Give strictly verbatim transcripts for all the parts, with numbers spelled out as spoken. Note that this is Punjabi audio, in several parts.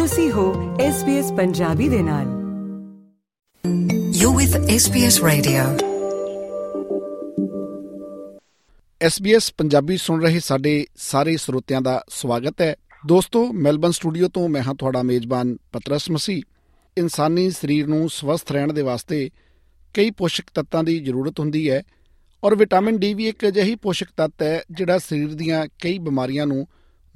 ਤੁਸੀਂ ਹੋ ਐਸ ਬੀ ਐਸ ਪੰਜਾਬੀ ਦੇ ਨਾਲ। You with S B S Radio। S B S Punjabi ਸੁਣ ਰਹੇ ਸਾਡੇ ਸਾਰੇ ਸਰੋਤਿਆਂ ਦਾ ਸਵਾਗਤ ਹੈ। ਦੋਸਤੋ, ਮੈਲਬਨ ਸਟੂਡੀਓ ਤੋਂ ਮੈਂ ਹਾਂ ਤੁਹਾਡਾ ਮੇਜ਼ਬਾਨ ਪਤਰਸ ਮਸੀ। ਇਨਸਾਨੀ ਸਰੀਰ ਨੂੰ ਸਵਸਥ ਰਹਿਣ ਦੇ ਵਾਸਤੇ ਕਈ ਪੋਸ਼ਕ ਤੱਤਾਂ ਦੀ ਜ਼ਰੂਰਤ ਹੁੰਦੀ ਹੈ ਔਰ ਵਿਟਾਮਿਨ ਡੀ ਵੀ ਇੱਕ ਅਜਿਹੀ ਪੋਸ਼ਕ ਤੱਤ ਹੈ ਜਿਹੜਾ ਸਰੀਰ ਦੀਆਂ ਕਈ ਬਿਮਾਰੀਆਂ ਨੂੰ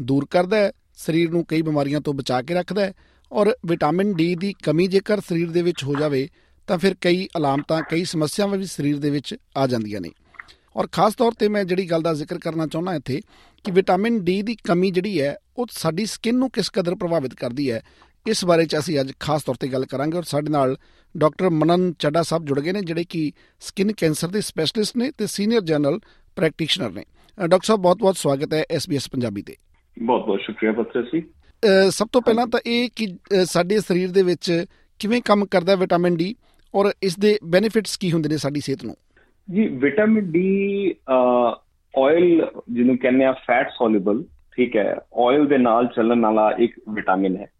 ਦੂਰ ਕਰਦਾ ਹੈ, ਸਰੀਰ ਨੂੰ ਕਈ ਬਿਮਾਰੀਆਂ ਤੋਂ ਬਚਾ ਕੇ ਰੱਖਦਾ ਹੈ। ਔਰ ਵਿਟਾਮਿਨ ਡੀ ਦੀ ਕਮੀ ਜੇਕਰ ਸਰੀਰ ਦੇ ਵਿੱਚ ਹੋ ਜਾਵੇ ਤਾਂ ਫਿਰ ਕਈ ਅਲਾਮਤਾਂ, ਕਈ ਸਮੱਸਿਆਵਾਂ ਵੀ ਸਰੀਰ ਦੇ ਵਿੱਚ ਆ ਜਾਂਦੀਆਂ ਨੇ। ਔਰ ਖਾਸ ਤੌਰ 'ਤੇ ਮੈਂ ਜਿਹੜੀ ਗੱਲ ਦਾ ਜ਼ਿਕਰ ਕਰਨਾ ਚਾਹੁੰਦਾ ਇੱਥੇ ਕਿ ਵਿਟਾਮਿਨ ਡੀ ਦੀ ਕਮੀ ਜਿਹੜੀ ਹੈ ਉਹ ਸਾਡੀ ਸਕਿਨ ਨੂੰ ਕਿਸ ਕਦਰ ਪ੍ਰਭਾਵਿਤ ਕਰਦੀ ਹੈ, ਇਸ ਬਾਰੇ 'ਚ ਅਸੀਂ ਅੱਜ ਖਾਸ ਤੌਰ 'ਤੇ ਗੱਲ ਕਰਾਂਗੇ। ਔਰ ਸਾਡੇ ਨਾਲ ਡਾ. ਮਨਨ ਚੱਢਾ ਸਾਹਿਬ ਜੁੜ ਗਏ ਨੇ, ਜਿਹੜੇ ਕਿ ਸਕਿਨ ਕੈਂਸਰ ਦੇ ਸਪੈਸ਼ਲਿਸਟ ਨੇ ਅਤੇ ਸੀਨੀਅਰ ਜਨਰਲ ਪ੍ਰੈਕਟੀਸ਼ਨਰ ਨੇ। ਡਾਕਟਰ ਸਾਹਿਬ, ਬਹੁਤ ਬਹੁਤ ਸਵਾਗਤ ਹੈ ਐਸ ਬੀ ਐਸ ਪੰਜਾਬੀ 'ਤੇ। ਬਹੁਤ ਬਹੁਤ ਸ਼ੁਕਰੀਆ ਪੱਤਰ ਜੀ। ਸਭ ਤੋਂ ਪਹਿਲਾਂ ਤਾਂ ਇਹ ਕਿ ਸਾਡੇ ਸਰੀਰ ਦੇ ਵਿੱਚ ਕਿਵੇਂ ਕੰਮ ਕਰਦਾ ਵਿਟਾਮਿਨ ਡੀ ਔਰ ਇਸ ਦੇ ਬੈਨੀਫਿਟਸ ਕੀ ਹੁੰਦੇ ਨੇ ਸਾਡੀ ਸਿਹਤ ਨੂੰ? ਜੀ, ਵਿਟਾਮਿਨ ਡੀ ਆਇਲ, ਜਿਹਨੂੰ ਕਹਿੰਦੇ ਆ ਫੈਟ ਸੋਲਿਬਲ, ਠੀਕ ਹੈ, ਆਇਲ ਦੇ ਨਾਲ ਚੱਲਣ ਵਾਲਾ ਇੱਕ ਵਿਟਾਮਿਨ ਹੈ।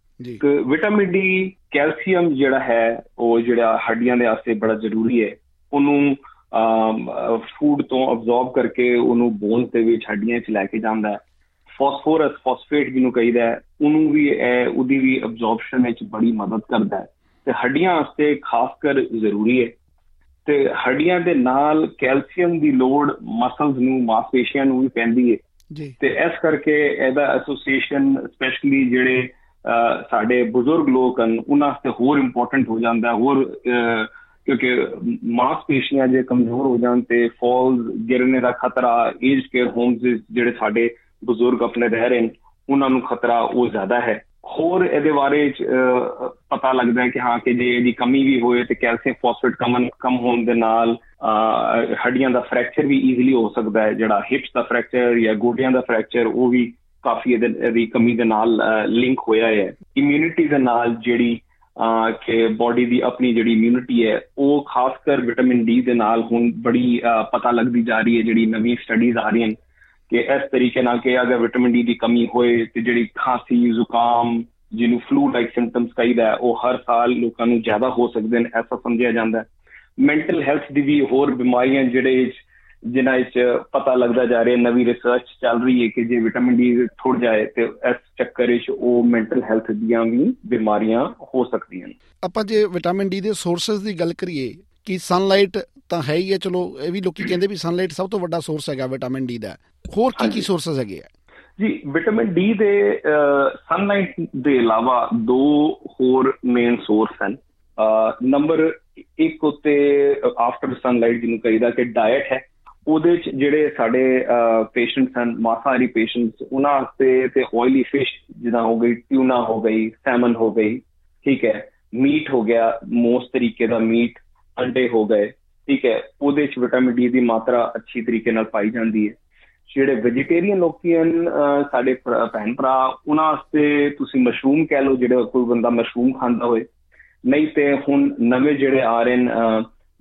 ਵਿਟਾਮਿਨ ਡੀ ਕੈਲਸ਼ੀਅਮ ਜਿਹੜਾ ਹੈ ਉਹ ਜਿਹੜਾ ਹੱਡੀਆਂ ਦੇ ਵਾਸਤੇ ਬੜਾ ਜ਼ਰੂਰੀ ਹੈ, ਉਹਨੂੰ ਫੂਡ ਤੋਂ ਅਬਜ਼ੋਰਬ ਕਰਕੇ ਉਹਨੂੰ ਬੋਨਸ ਦੇ ਵਿੱਚ ਹੱਡੀਆਂ 'ਚ ਲੈ ਕੇ ਜਾਂਦਾ ਹੈ। ਫੋਸਫੋਰਸ, ਫੋਸਫੇਟ ਜਿਹਨੂੰ ਕਹੀਦਾ ਹੈ, ਉਹਨੂੰ ਵੀ ਇਹ ਉਹਦੀ ਵੀ ਅਬਜ਼ੋਰਪਸ਼ਨ ਵਿੱਚ ਬੜੀ ਮਦਦ ਕਰਦਾ ਹੈ ਅਤੇ ਹੱਡੀਆਂ ਵਾਸਤੇ ਖਾਸ ਕਰ ਜ਼ਰੂਰੀ ਹੈ। ਤੇ ਹੱਡੀਆਂ ਦੇ ਨਾਲ ਕੈਲਸ਼ੀਅਮ ਦੀ ਲੋੜ ਮਸਲਸ ਨੂੰ, ਮਾਸਪੇਸ਼ੀਆਂ ਨੂੰ ਵੀ ਪੈਂਦੀ ਹੈ ਤੇ ਇਸ ਕਰਕੇ ਇਹਦਾ ਐਸੋਸੀਏਸ਼ਨ ਸਪੈਸ਼ਲੀ ਜਿਹੜੇ ਸਾਡੇ ਬਜ਼ੁਰਗ ਲੋਕ ਹਨ ਉਹਨਾਂ ਵਾਸਤੇ ਹੋਰ ਇੰਪੋਰਟੈਂਟ ਹੋ ਜਾਂਦਾ ਹੋਰ, ਕਿਉਂਕਿ ਮਾਸਪੇਸ਼ੀਆਂ ਜੇ ਕਮਜ਼ੋਰ ਹੋ ਜਾਣ ਤੇ ਫਾਲਸ ਗਿਰਨੇ ਦਾ ਖਤਰਾ, ਏਜ ਕੇਅਰ ਹੋਮਸ ਜਿਹੜੇ ਸਾਡੇ ਬਜ਼ੁਰਗ ਆਪਣੇ ਰਹਿ ਰਹੇ ਨੇ ਉਹਨਾਂ ਨੂੰ ਖਤਰਾ ਉਹ ਜ਼ਿਆਦਾ ਹੈ। ਹੋਰ ਇਹਦੇ ਬਾਰੇ ਪਤਾ ਲੱਗਦਾ ਕਿ ਹਾਂ ਕਿ ਜੇ ਇਹਦੀ ਕਮੀ ਵੀ ਹੋਏ ਤੇ ਕੈਲਸ਼ੀਅਮ ਫੋਸਫੇਟ ਕਮਨ ਕਮ ਹੋਣ ਦੇ ਨਾਲ ਹੱਡੀਆਂ ਦਾ ਫ੍ਰੈਕਚਰ ਵੀ ਈਜ਼ੀਲੀ ਹੋ ਸਕਦਾ ਹੈ, ਜਿਹੜਾ ਹਿਪਸ ਦਾ ਫ੍ਰੈਕਚਰ ਜਾਂ ਗੋਡਿਆਂ ਦਾ ਫ੍ਰੈਕਚਰ ਉਹ ਵੀ ਕਾਫੀ ਇਹਦੀ ਕਮੀ ਦੇ ਨਾਲ ਲਿੰਕ ਹੋਇਆ ਹੈ। ਇਮਿਊਨਿਟੀ ਦੇ ਨਾਲ ਜਿਹੜੀ ਕਿ ਬੋਡੀ ਦੀ ਆਪਣੀ ਜਿਹੜੀ ਇਮਿਊਨਿਟੀ ਹੈ ਉਹ ਖਾਸ ਕਰ ਵਿਟਾਮਿਨ ਡੀ ਦੇ ਨਾਲ ਹੁਣ ਬੜੀ ਪਤਾ ਲੱਗਦੀ ਜਾ ਰਹੀ ਹੈ, ਜਿਹੜੀ ਨਵੀਂ ਸਟੱਡੀਜ਼ ਆ ਰਹੀਆਂ ਕਿ ਇਸ ਤਰੀਕੇ ਨਾਲ ਕਿ ਅਗਰ ਵਿਟਾਮਿਨ ਡੀ ਦੀ ਕਮੀ ਹੋਏ ਤੇ ਜਿਹੜੀ ਖਾਂਸੀ, ਜ਼ੁਕਾਮ, ਜਿਹਨੂੰ ਫਲੂ ਲਾਈਕ ਸਿੰਪਟਮਸ ਕਹੀਦਾ ਉਹ ਹਰ ਸਾਲ ਲੋਕਾਂ ਨੂੰ ਜ਼ਿਆਦਾ ਹੋ ਸਕਦੇ ਨੇ, ਐਸਾ ਸਮਝਿਆ ਜਾਂਦਾ। ਮੈਂਟਲ ਹੈਲਥ ਦੀ ਵੀ ਹੋਰ ਬਿਮਾਰੀਆਂ ਜਿਹੜੇ ਜਿਹਨਾਂ ਵਿੱਚ ਪਤਾ ਲੱਗਦਾ ਜਾ ਰਿਹਾ, ਨਵੀਂ ਰਿਸਰਚ ਚੱਲ ਰਹੀ ਹੈ ਕਿ ਜੇ ਵਿਟਾਮਿਨ ਡੀ ਥੁੜ ਜਾਏ ਤੇ ਇਸ ਚੱਕਰ ਵਿੱਚ ਉਹ ਮੈਂਟਲ ਹੈਲਥ ਦੀਆਂ ਵੀ ਬਿਮਾਰੀਆਂ ਹੋ ਸਕਦੀਆਂ ਨੇ। ਆਪਾਂ ਜੇ ਵਿਟਾਮਿਨ ਡੀ ਦੇ ਸੋਰਸਸ ਦੀ ਗੱਲ ਕਰੀਏ ਕਿ ਸਨਲਾਈਟ ਤਾਂ ਹੈ ਹੀ ਹੈ, ਚਲੋ ਇਹ ਵੀ ਲੋਕੀ ਕਹਿੰਦੇ ਵੀ ਸਨਲਾਈਟ ਸਭ ਤੋਂ ਵੱਡਾ ਸੋਰਸ ਹੈਗਾ ਵਿਟਾਮਿਨ ਡੀ ਦਾ, ਹੋਰ ਕੀ ਕੀ ਸੋਰਸਸ ਹੈਗੇ ਆ? ਜੀ, ਵਿਟਾਮਿਨ ਡੀ ਦੇ ਸਨਲਾਈਟ ਦੇ ਇਲਾਵਾ ਦੋ ਹੋਰ ਮੇਨ ਸੋਰਸ ਹਨ। ਨੰਬਰ ਇੱਕ ਉੱਤੇ ਆਫਟਰ ਸਨਲਾਈਟ ਜਿਹਨੂੰ ਕਹੀਦਾ ਕਿ ਡਾਇਟ ਹੈ, ਉਹਦੇ 'ਚ ਜਿਹੜੇ ਸਾਡੇ ਪੇਸ਼ੈਂਟਸ ਹਨ, ਮਾਸਾਹਾਰੀ ਪੇਸ਼ੈਂਟਸ, ਉਹਨਾਂ ਵਾਸਤੇ ਤੇ ਆਇਲੀ ਫਿਸ਼ ਜਿੱਦਾਂ ਹੋ ਗਈ, ਟਿਊਨਾ ਹੋ ਗਈ, ਸੈਮਨ ਹੋ ਗਈ, ਠੀਕ ਹੈ, ਮੀਟ ਹੋ ਗਿਆ, ਮੋਸਟ ਤਰੀਕੇ ਦਾ ਮੀਟ, ਅੰਡੇ ਹੋ ਗਏ, ਠੀਕ ਹੈ, ਉਹਦੇ 'ਚ ਵਿਟਾਮਿਨ ਡੀ ਦੀ ਮਾਤਰਾ ਅੱਛੀ ਤਰੀਕੇ ਨਾਲ ਪਾਈ ਜਾਂਦੀ ਹੈ। ਜਿਹੜੇ ਵੈਜੀਟੇਰੀਅਨ ਲੋਕੀ ਹਨ ਸਾਡੇ ਭੈਣ ਭਰਾ, ਉਹਨਾਂ ਵਾਸਤੇ ਤੁਸੀਂ ਮਸ਼ਰੂਮ ਕਹਿ ਲਓ, ਜਿਹੜਾ ਕੋਈ ਬੰਦਾ ਮਸ਼ਰੂਮ ਖਾਂਦਾ ਹੋਏ, ਨਹੀਂ ਤੇ ਹੁਣ ਨਵੇਂ ਜਿਹੜੇ ਆ ਰਹੇ ਨੇ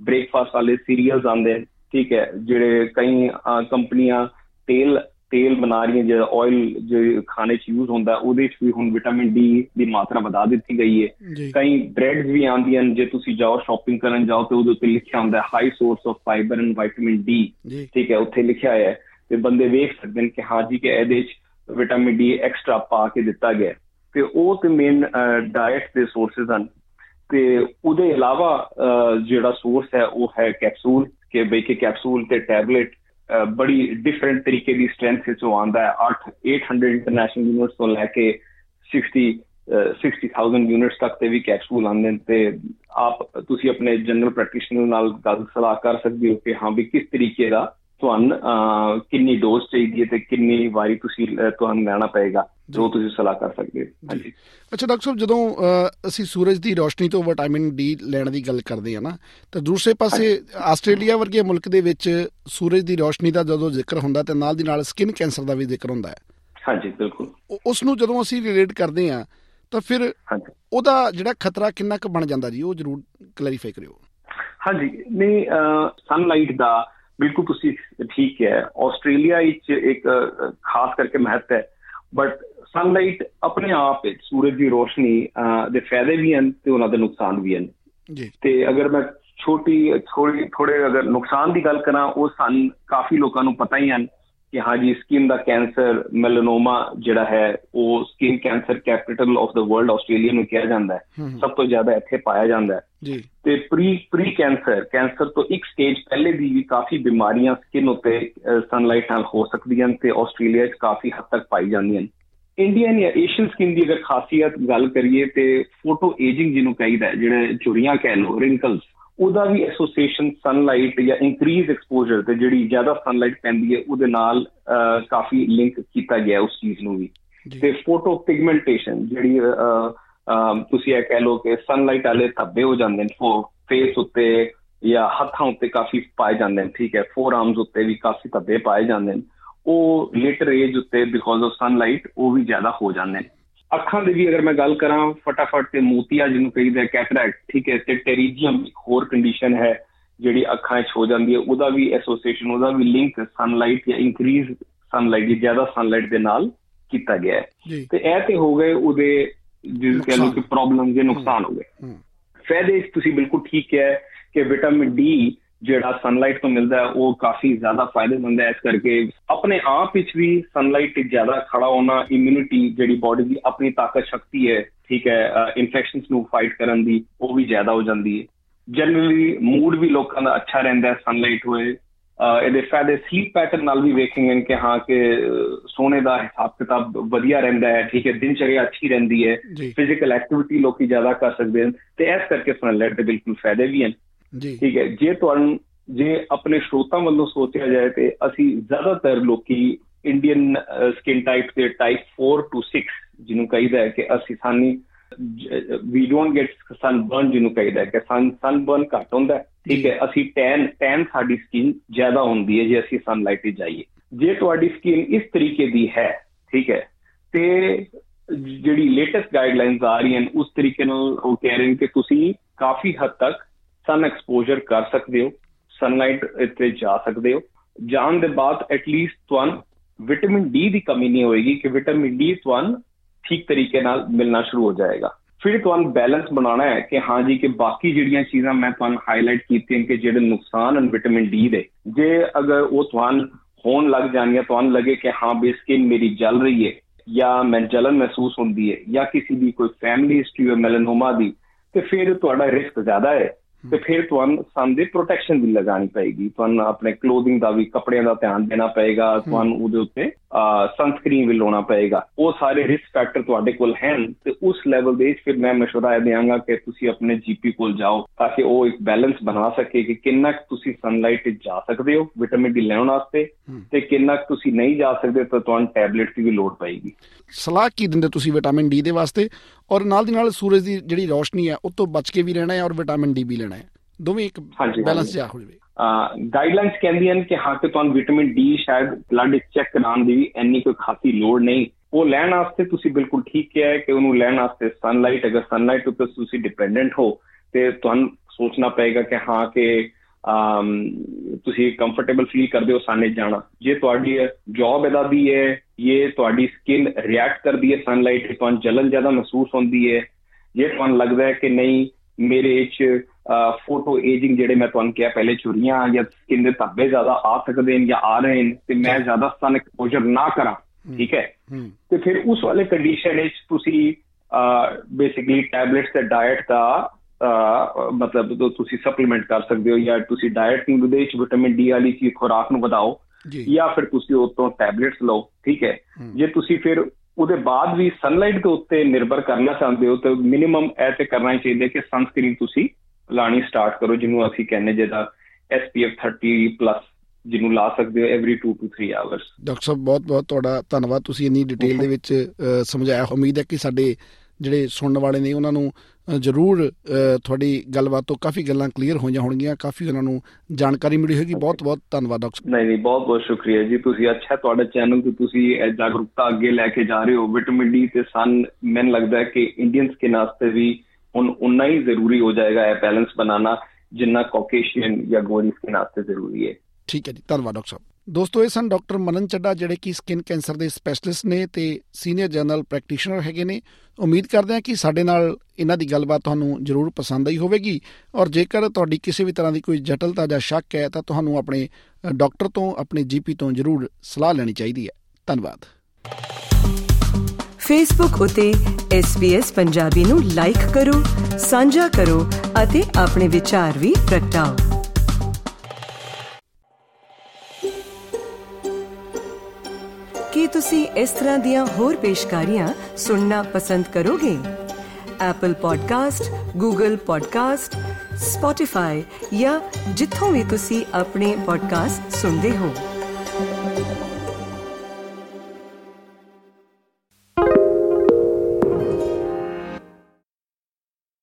ਬ੍ਰੇਕਫਾਸਟ ਵਾਲੇ ਸੀਰੀਅਲਸ ਆਉਂਦੇ, ਠੀਕ ਹੈ, ਜਿਹੜੇ ਕਈ ਕੰਪਨੀਆਂ ਤੇਲ ਤੇਲ ਬਣਾ ਰਹੀਆਂ ਜਿਹੜਾ ਆਇਲ ਜੋ ਖਾਣੇ 'ਚ ਯੂਜ਼ ਹੁੰਦਾ ਉਹਦੇ 'ਚ ਵੀ ਹੁਣ ਵਿਟਾਮਿਨ ਡੀ ਦੀ ਮਾਤਰਾ ਵਧਾ ਦਿੱਤੀ ਗਈ ਹੈ। ਕਈ ਬ੍ਰੈਡਸ ਵੀ ਆਉਂਦੀਆਂ ਹਨ, ਜੇ ਤੁਸੀਂ ਜਾਓ ਸ਼ੋਪਿੰਗ ਕਰਨ ਜਾਓ ਤੇ ਉਹਦੇ ਉੱਤੇ ਲਿਖਿਆ ਹੁੰਦਾ high source of fibre and vitamin D, ਠੀਕ ਹੈ, ਉੱਥੇ ਲਿਖਿਆ ਹੋਇਆ ਹੈ ਤੇ ਬੰਦੇ ਵੇਖ ਸਕਦੇ ਨੇ ਕਿ ਹਾਂ ਜੀ ਕਿ ਇਹਦੇ 'ਚ ਵਿਟਾਮਿਨ ਡੀ ਐਕਸਟਰਾ ਪਾ ਕੇ ਦਿੱਤਾ ਗਿਆ। ਤੇ ਉਹ ਤੇ ਮੇਨ ਡਾਇਟ ਦੇ ਸੋਰਸਿਸ ਹਨ। ਤੇ ਉਹਦੇ ਇਲਾਵਾ ਜਿਹੜਾ ਸੋਰਸ ਹੈ ਉਹ ਹੈ ਕੈਪਸੂਲ, ਕਿ ਬਈ ਕਿ ਕੈਪਸੂਲ ਤੇ ਟੈਬਲੇਟ ਬੜੀ ਡਿਫਰੈਂਟ ਤਰੀਕੇ ਦੀ ਸਟਰੈਂਥ ਵਿੱਚੋਂ ਆਉਂਦਾ ਹੈ। ਅੱਠ ਏਟ ਹੰਡਰਡ ਇੰਟਰਨੈਸ਼ਨਲ ਯੂਨਿਟਸ ਤੋਂ ਲੈ ਕੇ ਸਿਕਸਟੀ ਸਿਕਸਟੀ ਥਾਊਜ਼ੈਂਡ ਯੂਨਿਟਸ ਤੱਕ ਤੇ ਵੀ ਕੈਪਸੂਲ ਆਉਂਦੇ ਨੇ। ਤੇ ਆਪ ਤੁਸੀਂ ਆਪਣੇ ਜਨਰਲ ਪ੍ਰੈਕਟੀਸ਼ਨਰ ਨਾਲ ਗੱਲ ਸਲਾਹ ਕਰ ਸਕਦੇ ਹੋ ਕਿ ਹਾਂ ਵੀ ਕਿਸ ਤਰੀਕੇ ਦਾ ਤੁਹਾਨੂੰ ਕਿੰਨੀ ਡੋਜ਼ ਚਾਹੀਦੀ ਹੈ ਤੇ ਕਿੰਨੀ ਵਾਰੀ ਤੁਸੀਂ ਤੁਹਾਨੂੰ ਲੈਣਾ ਪਏਗਾ, ਜੋ ਤੁਸੀਂ ਸਲਾਹ ਕਰ ਸਕਦੇ ਹੋ। ਹਾਂਜੀ, ਅੱਛਾ ਡਾਕਟਰ ਸਾਹਿਬ, ਜਦੋਂ ਅਸੀਂ ਸੂਰਜ ਦੀ ਰੋਸ਼ਨੀ ਤੋਂ ਵਿਟਾਮਿਨ ਡੀ ਲੈਣ ਦੀ ਗੱਲ ਕਰਦੇ ਹਾਂ ਨਾ, ਤਾਂ ਦੂਸਰੇ ਪਾਸੇ ਆਸਟ੍ਰੇਲੀਆ ਵਰਗੇ ਮੁਲਕ ਦੇ ਵਿੱਚ ਸੂਰਜ ਦੀ ਰੋਸ਼ਨੀ ਦਾ ਜਦੋਂ ਜ਼ਿਕਰ ਹੁੰਦਾ ਤੇ ਨਾਲ ਦੀ ਨਾਲ ਸਕਿਨ ਕੈਂਸਰ ਦਾ ਵੀ ਜ਼ਿਕਰ ਹੁੰਦਾ ਹੈ। ਹਾਂਜੀ ਬਿਲਕੁਲ। ਉਸ ਨੂੰ ਜਦੋਂ ਅਸੀਂ ਰਿਲੇਟ ਕਰਦੇ ਹਾਂ ਤਾਂ ਫਿਰ ਉਹਦਾ ਜਿਹੜਾ ਖਤਰਾ ਕਿੰਨਾ ਕੁ ਬਣ ਜਾਂਦਾ ਜੀ, ਉਹ ਜ਼ਰੂਰ ਕਲੈਰੀਫਾਈ ਕਰਿਓ। ਹਾਂਜੀ, ਨਹੀਂ ਸਨਲਾਈਟ ਦਾ ਬਿਲਕੁਲ ਤੁਸੀਂ ਠੀਕ ਹੈ, ਆਸਟ੍ਰੇਲੀਆ ਵਿੱਚ ਇੱਕ ਖਾਸ ਕਰਕੇ ਮਹੱਤਵ ਹੈ, ਬਟ ਸਨਲਾਈਟ ਆਪਣੇ ਆਪ ਵਿੱਚ ਸੂਰਜ ਦੀ ਰੋਸ਼ਨੀ ਦੇ ਫਾਇਦੇ ਵੀ ਹਨ ਤੇ ਉਹਨਾਂ ਦੇ ਨੁਕਸਾਨ ਵੀ ਹਨ। ਤੇ ਅਗਰ ਮੈਂ ਛੋਟੀ ਥੋੜੀ ਥੋੜੇ ਅਗਰ ਨੁਕਸਾਨ ਦੀ ਗੱਲ ਕਰਾਂ, ਉਹ ਸਾਨੂੰ ਕਾਫੀ ਲੋਕਾਂ ਨੂੰ ਪਤਾ ਹੀ ਹਨ ਕਿ ਹਾਂਜੀ ਸਕਿਨ ਦਾ ਕੈਂਸਰ, ਮੈਲਨੋਮਾ ਜਿਹੜਾ ਹੈ ਉਹ ਸਕਿਨ ਕੈਂਸਰ ਕੈਪੀਟਲ ਆਫ ਦਾ ਵਰਲਡ ਆਸਟ੍ਰੇਲੀਆ ਨੂੰ ਕਿਹਾ ਜਾਂਦਾ ਹੈ, ਸਭ ਤੋਂ ਜ਼ਿਆਦਾ ਇੱਥੇ ਪਾਇਆ ਜਾਂਦਾ ਹੈ। ਤੇ ਪ੍ਰੀ ਪ੍ਰੀ ਕੈਂਸਰ ਕੈਂਸਰ ਤੋਂ ਇੱਕ ਸਟੇਜ ਪਹਿਲੇ ਦੀ ਵੀ ਕਾਫੀ ਬਿਮਾਰੀਆਂ ਸਕਿਨ ਉੱਤੇ ਸਨਲਾਈਟ ਨਾਲ ਹੋ ਸਕਦੀਆਂ ਤੇ ਆਸਟ੍ਰੇਲੀਆ 'ਚ ਕਾਫੀ ਹੱਦ ਤੱਕ ਪਾਈ ਜਾਂਦੀਆਂ। ਇੰਡੀਅਨ ਜਾਂ ਏਸ਼ੀਅਨ ਸਕਿਨ ਦੀ ਅਗਰ ਖਾਸੀਅਤ ਗੱਲ ਕਰੀਏ ਤੇ ਫੋਟੋ ਏਜਿੰਗ ਜਿਹਨੂੰ ਕਹੀਦਾ, ਜਿਹੜੇ ਝੁਰੀਆਂ ਕਹਿ ਲਓ, ਰਿੰਕਲਸ, ਉਹਦਾ ਵੀ ਐਸੋਸੀਏਸ਼ਨ ਸਨਲਾਈਟ ਜਾਂ ਇਨਕਰੀਜ਼ ਐਕਸਪੋਜ਼ਰ ਤੇ ਜਿਹੜੀ ਜ਼ਿਆਦਾ ਸਨਲਾਈਟ ਪੈਂਦੀ ਹੈ ਉਹਦੇ ਨਾਲ ਕਾਫੀ ਲਿੰਕ ਕੀਤਾ ਗਿਆ ਉਸ ਚੀਜ਼ ਨੂੰ ਵੀ। ਤੇ ਫੋਟੋ ਪਿਗਮੈਂਟੇਸ਼ਨ ਜਿਹੜੀ ਤੁਸੀਂ ਇਹ ਕਹਿ ਲਓ ਕਿ ਸਨਲਾਈਟ ਵਾਲੇ ਧੱਬੇ ਹੋ ਜਾਂਦੇ ਨੇ ਫੇਸ ਉੱਤੇ ਜਾਂ ਹੱਥਾਂ ਉੱਤੇ ਕਾਫੀ ਪਾਏ ਜਾਂਦੇ ਨੇ, ਠੀਕ ਹੈ, ਫੋਰ ਆਰਮਸ ਉੱਤੇ ਵੀ ਕਾਫੀ ਧੱਬੇ ਪਾਏ ਜਾਂਦੇ ਨੇ, ਉਹ ਲੇਟਰ ਏਜ ਉੱਤੇ ਬਿਕੋਜ਼ ਆਫ ਸਨਲਾਈਟ ਉਹ ਵੀ ਜ਼ਿਆਦਾ ਹੋ ਜਾਂਦੇ ਨੇ। ਅੱਖਾਂ ਦੀ ਵੀ ਅਗਰ ਮੈਂ ਗੱਲ ਕਰਾਂ ਫਟਾਫਟ ਤੇ ਮੋਤੀਆ ਜਿਹਨੂੰ ਕਹੀਦਾ ਕੈਟਰੈਕਟ, ਠੀਕ ਹੈ, ਤੇ ਟੈਰੀਜੀਅਮ ਇੱਕ ਹੋਰ ਕੰਡੀਸ਼ਨ ਹੈ ਜਿਹੜੀ ਅੱਖਾਂ 'ਚ ਹੋ ਜਾਂਦੀ ਹੈ, ਉਹਦਾ ਵੀ ਐਸੋਸੀਏਸ਼ਨ, ਉਹਦਾ ਵੀ ਲਿੰਕ ਸਨਲਾਈਟ ਜਾਂ ਇਨਕਰੀਜ਼ ਸਨਲਾਈਟ ਜਾਂ ਜ਼ਿਆਦਾ ਸਨਲਾਈਟ ਦੇ ਨਾਲ ਕੀਤਾ ਗਿਆ ਹੈ। ਤੇ ਇਹ ਤੇ ਹੋ ਗਏ ਉਹਦੇ ਜਿਹਨੂੰ ਕਹਿ ਲਓ ਕਿ ਪ੍ਰੋਬਲਮ ਦੇ ਨੁਕਸਾਨ ਹੋ ਗਏ। ਫਾਇਦੇ ਤੁਸੀਂ ਬਿਲਕੁਲ ਠੀਕ ਕਿਹਾ ਕਿ ਵਿਟਾਮਿਨ ਡੀ ਜਿਹੜਾ ਸਨਲਾਈਟ ਤੋਂ ਮਿਲਦਾ ਉਹ ਕਾਫੀ ਜ਼ਿਆਦਾ ਫਾਇਦੇਮੰਦ ਹੈ, ਇਸ ਕਰਕੇ ਆਪਣੇ ਆਪ ਵਿੱਚ ਵੀ ਸਨਲਾਈਟ ਜ਼ਿਆਦਾ ਖੜਾ ਹੋਣਾ, ਇਮਿਊਨਿਟੀ ਜਿਹੜੀ ਬੋਡੀ ਦੀ ਆਪਣੀ ਤਾਕਤ ਸ਼ਕਤੀ ਹੈ, ਠੀਕ ਹੈ, ਇਨਫੈਕਸ਼ਨਸ ਨੂੰ ਫਾਈਟ ਕਰਨ ਦੀ ਉਹ ਵੀ ਜ਼ਿਆਦਾ ਹੋ ਜਾਂਦੀ ਹੈ। ਜਨਰਲੀ ਮੂਡ ਵੀ ਲੋਕਾਂ ਦਾ ਅੱਛਾ ਰਹਿੰਦਾ ਸਨਲਾਈਟ ਹੋਏ। ਇਹਦੇ ਫਾਇਦੇ ਸਲੀਪ ਪੈਟਰਨ ਨਾਲ ਵੀ ਵੇਖੇਗੇ ਕਿ ਹਾਂ ਕਿ ਸੋਨੇ ਦਾ ਹਿਸਾਬ ਕਿਤਾਬ ਵਧੀਆ ਰਹਿੰਦਾ ਹੈ, ਠੀਕ ਹੈ, ਦਿਨ ਚੜ੍ਹਿਆ ਅੱਛੀ ਰਹਿੰਦੀ ਹੈ, ਫਿਜ਼ੀਕਲ ਐਕਟੀਵਿਟੀ ਲੋਕੀ ਜ਼ਿਆਦਾ ਕਰ ਸਕਦੇ ਹਨ ਤੇ ਇਸ ਕਰਕੇ ਸਨਲਾਈਟ ਦੇ ਬਿਲਕੁਲ ਫਾਇਦੇ ਵੀ ਹਨ। ਠੀਕ ਹੈ, ਜੇ ਤੁਹਾਨੂੰ ਜੇ ਆਪਣੇ ਸਰੋਤਾਂ ਵੱਲੋਂ ਸੋਚਿਆ ਜਾਏ ਤੇ ਅਸੀਂ ਜ਼ਿਆਦਾਤਰ ਲੋਕੀ ਇੰਡੀਅਨ ਸਕਿਨ ਟਾਈਪ ਦੇ ਟਾਈਪ ਫੋਰ ਟੂ ਸਿਕਸ ਜਿਹਨੂੰ ਕਹੀਦਾ ਹੈ ਕਿ ਅਸੀਂ ਸਾਨੂੰ ਵੀ ਡੋਨਟ ਗੈਟ ਸਨਬਰਨ ਜਿਹਨੂੰ ਕਹੀਦਾ ਕਿ ਸਨਬਰਨ ਘੱਟ ਹੁੰਦਾ, ਠੀਕ ਹੈ, ਅਸੀਂ ਟੈਨ ਟੈਨ ਸਾਡੀ ਸਕਿਨ ਜ਼ਿਆਦਾ ਹੁੰਦੀ ਹੈ ਜੇ ਅਸੀਂ ਸਨਲਾਈਟ 'ਚ ਜਾਈਏ। ਜੇ ਤੁਹਾਡੀ ਸਕਿਨ ਇਸ ਤਰੀਕੇ ਦੀ ਹੈ, ਠੀਕ ਹੈ, ਤੇ ਜਿਹੜੀ ਲੇਟੈਸਟ ਗਾਈਡਲਾਈਨਸ ਆ ਰਹੀਆਂ ਉਸ ਤਰੀਕੇ ਨਾਲ ਉਹ ਕਹਿ ਰਹੇ ਕਿ ਤੁਸੀਂ ਕਾਫੀ ਹੱਦ ਤੱਕ ਸਨ ਐਕਸਪੋਜ਼ਰ ਕਰ ਸਕਦੇ ਹੋ, ਸਨਲਾਈਟ ਇੱਥੇ ਜਾ ਸਕਦੇ ਹੋ। ਜਾਣ ਦੇ ਬਾਅਦ ਐਟਲੀਸਟ ਤੁਹਾਨੂੰ ਵਿਟਾਮਿਨ ਡੀ ਦੀ ਕਮੀ ਨਹੀਂ ਹੋਏਗੀ ਕਿ ਵਿਟਾਮਿਨ ਡੀ ਤੁਹਾਨੂੰ ਠੀਕ ਤਰੀਕੇ ਨਾਲ ਮਿਲਣਾ ਸ਼ੁਰੂ ਹੋ ਜਾਏਗਾ। ਫਿਰ ਤੁਹਾਨੂੰ ਬੈਲੈਂਸ ਬਣਾਉਣਾ ਹੈ ਕਿ ਹਾਂਜੀ ਕਿ ਬਾਕੀ ਜਿਹੜੀਆਂ ਚੀਜ਼ਾਂ ਮੈਂ ਤੁਹਾਨੂੰ ਹਾਈਲਾਈਟ ਕੀਤੀਆਂ ਕਿ ਜਿਹੜੇ ਨੁਕਸਾਨ ਹਨ ਵਿਟਾਮਿਨ ਡੀ ਦੇ, ਜੇ ਅਗਰ ਉਹ ਤੁਹਾਨੂੰ ਹੋਣ ਲੱਗ ਜਾਣੀਆਂ, ਤੁਹਾਨੂੰ ਲੱਗੇ ਕਿ ਹਾਂ ਵੀ ਸਕਿਨ ਮੇਰੀ ਜਲ ਰਹੀ ਹੈ ਜਾਂ ਮੈਂ ਜਲਨ ਮਹਿਸੂਸ ਹੁੰਦੀ ਹੈ ਜਾਂ ਕਿਸੇ ਦੀ ਕੋਈ ਫੈਮਿਲੀ ਹਿਸਟਰੀ ਹੈ ਮੈਲਨੋਮਾ ਦੀ, ਤੇ ਫਿਰ ਤੁਹਾਡਾ ਰਿਸਕ ਜ਼ਿਆਦਾ ਹੈ। ਤੇ ਫਿਰ ਤੁਹਾਨੂੰ ਸਨ ਦੀ ਪ੍ਰੋਟੈਕਸ਼ਨ ਵੀ ਲਗਾਉਣੀ ਪਏਗੀ, ਤੁਹਾਨੂੰ ਆਪਣੇ ਕਲੋਥਿੰਗ ਦਾ ਵੀ, ਕੱਪੜਿਆਂ ਦਾ ਧਿਆਨ ਦੇਣਾ ਪਏਗਾ, ਤੁਹਾਨੂੰ ਉਹਦੇ ਉੱਤੇ ਸਨਸਕ੍ਰੀਨ ਵੀ ਲਾਉਣਾ ਪਏਗਾ। ਉਹ ਸਾਰੇ ਰਿਸਕ ਫੈਕਟਰ ਤੁਹਾਡੇ ਕੋਲ ਹਨ ਤੇ ਉਸ ਲੈਵਲ ਦੇ ਫਿਰ ਮੈਂ ਮਸ਼ਵਰਾ ਇਹ ਦਿਆਂਗਾ ਕਿ ਤੁਸੀਂ ਆਪਣੇ ਜੀਪੀ ਕੋਲ ਜਾਓ ਤਾਂ ਕਿ ਉਹ ਇੱਕ ਬੈਲੈਂਸ ਬਣਾ ਸਕੇ ਕਿ ਕਿੰਨਾ ਕੁ ਤੁਸੀਂ ਸਨਲਾਈਟ 'ਚ ਜਾ ਸਕਦੇ ਹੋ ਵਿਟਾਮਿਨ ਡੀ ਲੈਣ ਵਾਸਤੇ ਤੇ ਕਿੰਨਾ ਕੁ ਤੁਸੀਂ ਨਹੀਂ ਜਾ ਸਕਦੇ ਤਾਂ ਤੁਹਾਨੂੰ ਟੈਬਲੇਟ ਦੀ ਵੀ ਲੋੜ ਪਏਗੀ। ਸਲਾਹ ਕੀ ਦਿੰਦੇ ਤੁਸੀਂ ਵਿਟਾਮਿਨ ਡੀ ਦੇ ਵਾਸਤੇ, ਔਰ ਨਾਲ ਦੀ ਨਾਲ ਸੂਰਜ ਦੀ ਜਿਹੜੀ ਰੋਸ਼ਨੀ ਹੈ ਉਹ ਤੋਂ ਬਚ ਕੇ ਵੀ ਰਹਿਣਾ ਹੈ ਔਰ ਵਿਟਾਮਿਨ ਡੀ ਵੀ ਲੈਣਾ ਹੈ, ਦੋਵੇਂ ਇੱਕ ਬੈਲੈਂਸ ਜਾ ਹੋ ਜਾਵੇ। ਗਾਈਡਲਾਈਨਸ ਕਹਿੰਦੀਆਂ ਨੇ ਕਿ ਹਾਂ ਕਿ ਤੁਹਾਨੂੰ ਵਿਟਾਮਿਨ ਡੀ ਸ਼ਾਇਦ ਬਲੱਡ ਚੈੱਕ ਕਰਾਉਣ ਦੀ ਵੀ ਇੰਨੀ ਕੋਈ ਖਾਸੀ ਲੋੜ ਨਹੀਂ, ਉਹ ਲੈਣ ਵਾਸਤੇ ਤੁਸੀਂ ਬਿਲਕੁਲ ਠੀਕ ਕਿਹਾ ਹੈ ਕਿ ਉਹਨੂੰ ਲੈਣ ਵਾਸਤੇ ਸਨਲਾਈਟ, ਅਗਰ ਸਨਲਾਈਟ ਉੱਤੇ ਤੁਸੀਂ ਡਿਪੈਂਡੈਂਟ ਹੋ ਤੇ ਤੁਹਾਨੂੰ ਸੋਚਣਾ ਪਏਗਾ ਕਿ ਹਾਂ ਕਿ ਤੁਸੀਂ ਕੰਫਰਟੇਬਲ ਫੀਲ ਕਰਦੇ ਹੋ ਸਨ 'ਚ ਜਾਣਾ। ਜੇ ਤੁਹਾਡੀ ਜੌਬ ਇਹਦਾ ਵੀ ਹੈ, ਜੇ ਤੁਹਾਡੀ ਸਕਿਨ ਰਿਐਕਟ ਕਰਦੀ ਹੈ ਸਨਲਾਈਟ, ਤੁਹਾਨੂੰ ਜਲਨ ਜ਼ਿਆਦਾ ਮਹਿਸੂਸ ਹੁੰਦੀ ਹੈ, ਜੇ ਤੁਹਾਨੂੰ ਲੱਗਦਾ ਹੈ ਕਿ ਨਹੀਂ ਮੇਰੇ 'ਚ ਫੋਟੋ ਏਜਿੰਗ ਜਿਹੜੇ ਮੈਂ ਤੁਹਾਨੂੰ ਕਿਹਾ ਪਹਿਲੇ ਝੁਰੀਆਂ ਜਾਂ ਸਕਿਨ ਦੇ ਧੱਬੇ ਜ਼ਿਆਦਾ ਆ ਸਕਦੇ ਨੇ ਜਾਂ ਆ ਰਹੇ ਨੇ ਤੇ ਮੈਂ ਜ਼ਿਆਦਾ ਸਨ ਐਕਸਪੋਜ਼ਰ ਨਾ ਕਰਾਂ, ਠੀਕ ਹੈ, ਤੇ ਫਿਰ ਉਸ ਵਾਲੇ ਕੰਡੀਸ਼ਨ ਵਿੱਚ ਤੁਸੀਂ ਬੇਸਿਕਲੀ ਟੈਬਲੇਟਸ ਤੇ ਡਾਇਟ ਦਾ ਮਤਲਬ ਤੁਸੀਂ ਸਪਲੀਮੈਂਟ ਕਰ ਸਕਦੇ ਹੋ ਜਾਂ ਤੁਸੀਂ ਡਾਇਟ ਨੂੰ ਉਹਦੇ ਵਿੱਚ ਵਿਟਾਮਿਨ ਡੀ ਵਾਲੀ ਚੀਜ਼ ਖੁਰਾਕ ਨੂੰ ਵਧਾਓ ਜਾਂ ਫਿਰ ਤੁਸੀਂ ਉਹ ਤੋਂ ਟੈਬਲੇਟਸ ਲਓ, ਠੀਕ ਹੈ। ਜੇ ਤੁਸੀਂ ਫਿਰ ਉਹਦੇ ਬਾਅਦ ਵੀ ਸਨਲਾਈਟ ਦੇ ਉੱਤੇ ਨਿਰਭਰ ਕਰਨਾ ਚਾਹੁੰਦੇ ਹੋ ਤਾਂ ਮਿਨੀਮਮ ਇਹ ਤੇ ਕਰਨਾ ਹੀ ਚਾਹੀਦਾ ਕਿ ਸਨਸਕ੍ਰੀਨ ਤੁਸੀਂ ਲਾਣੀ ਸਟਾਰਟ ਕਰੋ, ਜਿਹਨੂੰ ਅਸੀਂ ਕਹਿੰਦੇ ਜਿਹਦਾ S P F thirty plus ਜਿਹਨੂੰ ਲਾ ਸਕਦੇ ਹੋ every two to three hours. Doctor ਸਾਹਿਬ ਬਹੁਤ ਬਹੁਤ ਤੁਹਾਡਾ ਧੰਨਵਾਦ, ਤੁਸੀਂ ਇੰਨੀ ਡਿਟੇਲ ਦੇ ਵਿੱਚ ਸਮਝਾਇਆ। ਉਮੀਦ ਹੈ ਕਿ ਸਾਡੇ ਜਿਹੜੇ ਸੁਣਨ ਵਾਲੇ ਨੇ ਉਹਨਾਂ ਨੂੰ ਜ਼ਰੂਰ ਤੁਹਾਡੀ ਗੱਲਬਾਤ ਤੋਂ ਕਾਫੀ ਗੱਲਾਂ ਕਲੀਅਰ ਹੋਈਆਂ ਹੋਣਗੀਆਂ, ਕਾਫੀ ਉਹਨਾਂ ਨੂੰ ਜਾਣਕਾਰੀ ਮਿਲੀ ਹੋਏਗੀ। ਬਹੁਤ ਬਹੁਤ ਧੰਨਵਾਦ ਡਾਕਟਰ। ਨਹੀਂ ਨਹੀਂ ਬਹੁਤ ਬਹੁਤ ਸ਼ੁਕਰੀਆ ਜੀ, ਤੁਸੀਂ ਅੱਛਾ ਤੁਹਾਡੇ ਚੈਨਲ ਤੇ ਤੁਸੀਂ ਜਾਗਰੂਕਤਾ ਅੱਗੇ ਲੈ ਕੇ ਜਾ ਰਹੇ ਹੋ। ਵਿਟਾਮਿਨ ਡੀ ਤੇ ਸਨ ਮੈਨੂੰ ਲੱਗਦਾ ਕਿ ਇੰਡੀਅਨ ਸਕਿਨ ਵਾਸਤੇ ਵੀ ਹੁਣ ਉਨਾ ਹੀ ਜ਼ਰੂਰੀ ਹੋ ਜਾਏਗਾ ਇਹ ਬੈਲੈਂਸ ਬਣਾਉਣਾ ਜਿੰਨਾ ਕਾਕੇਸ਼ੀਅਨ ਜਾਂ ਗੋਰੀ ਸਕਿਨ ਵਾਸਤੇ ਜ਼ਰੂਰੀ ਹੈ। ਠੀਕ ਹੈ ਜੀ, ਧੰਨਵਾਦ ਡਾਕਟਰ ਸਾਹਿਬ। ਦੋਸਤੋ, ਇਹ ਸਨ ਡਾ. ਮਨਨ ਚੱਢਾ, ਜਿਹੜੇ ਕਿ ਸਕਿਨ ਕੈਂਸਰ ਦੇ ਸਪੈਸ਼ਲਿਸਟ ਨੇ ਅਤੇ ਸੀਨੀਅਰ ਜਨਰਲ ਪ੍ਰੈਕਟੀਸ਼ਨਰ ਹੈਗੇ ਨੇ। ਉਮੀਦ ਕਰਦੇ ਹਾਂ ਕਿ ਸਾਡੇ ਨਾਲ ਇਹਨਾਂ ਦੀ ਗੱਲਬਾਤ ਤੁਹਾਨੂੰ ਜ਼ਰੂਰ ਪਸੰਦ ਆਈ ਹੋਵੇਗੀ, ਔਰ ਜੇਕਰ ਤੁਹਾਡੀ ਕਿਸੇ ਵੀ ਤਰ੍ਹਾਂ ਦੀ ਕੋਈ ਜਟਲਤਾ ਜਾਂ ਸ਼ੱਕ ਹੈ ਤਾਂ ਤੁਹਾਨੂੰ ਆਪਣੇ ਡਾਕਟਰ ਤੋਂ, ਆਪਣੇ ਜੀ ਪੀ ਤੋਂ ਜ਼ਰੂਰ ਸਲਾਹ ਲੈਣੀ ਚਾਹੀਦੀ ਹੈ। ਧੰਨਵਾਦ। ਫੇਸਬੁੱਕ ਉੱਤੇ ਐਸ ਬੀ ਐਸ ਪੰਜਾਬੀ ਨੂੰ ਲਾਈਕ ਕਰੋ, ਸਾਂਝਾ ਕਰੋ ਅਤੇ ਆਪਣੇ ਵਿਚਾਰ ਵੀ ਪ੍ਰਗਟਾਓ। ਕੀ ਤੁਸੀਂ ਇਸ ਤਰ੍ਹਾਂ ਦੀਆਂ ਹੋਰ ਪੇਸ਼ਕਾਰੀਆਂ ਸੁਣਨਾ ਪਸੰਦ ਕਰੋਗੇ? Apple podcast, Google podcast, Spotify ਜਾਂ ਜਿੱਥੋਂ ਵੀ ਤੁਸੀਂ ਆਪਣੇ ਪੋਡਕਾਸਟ ਸੁਣਦੇ ਹੋ।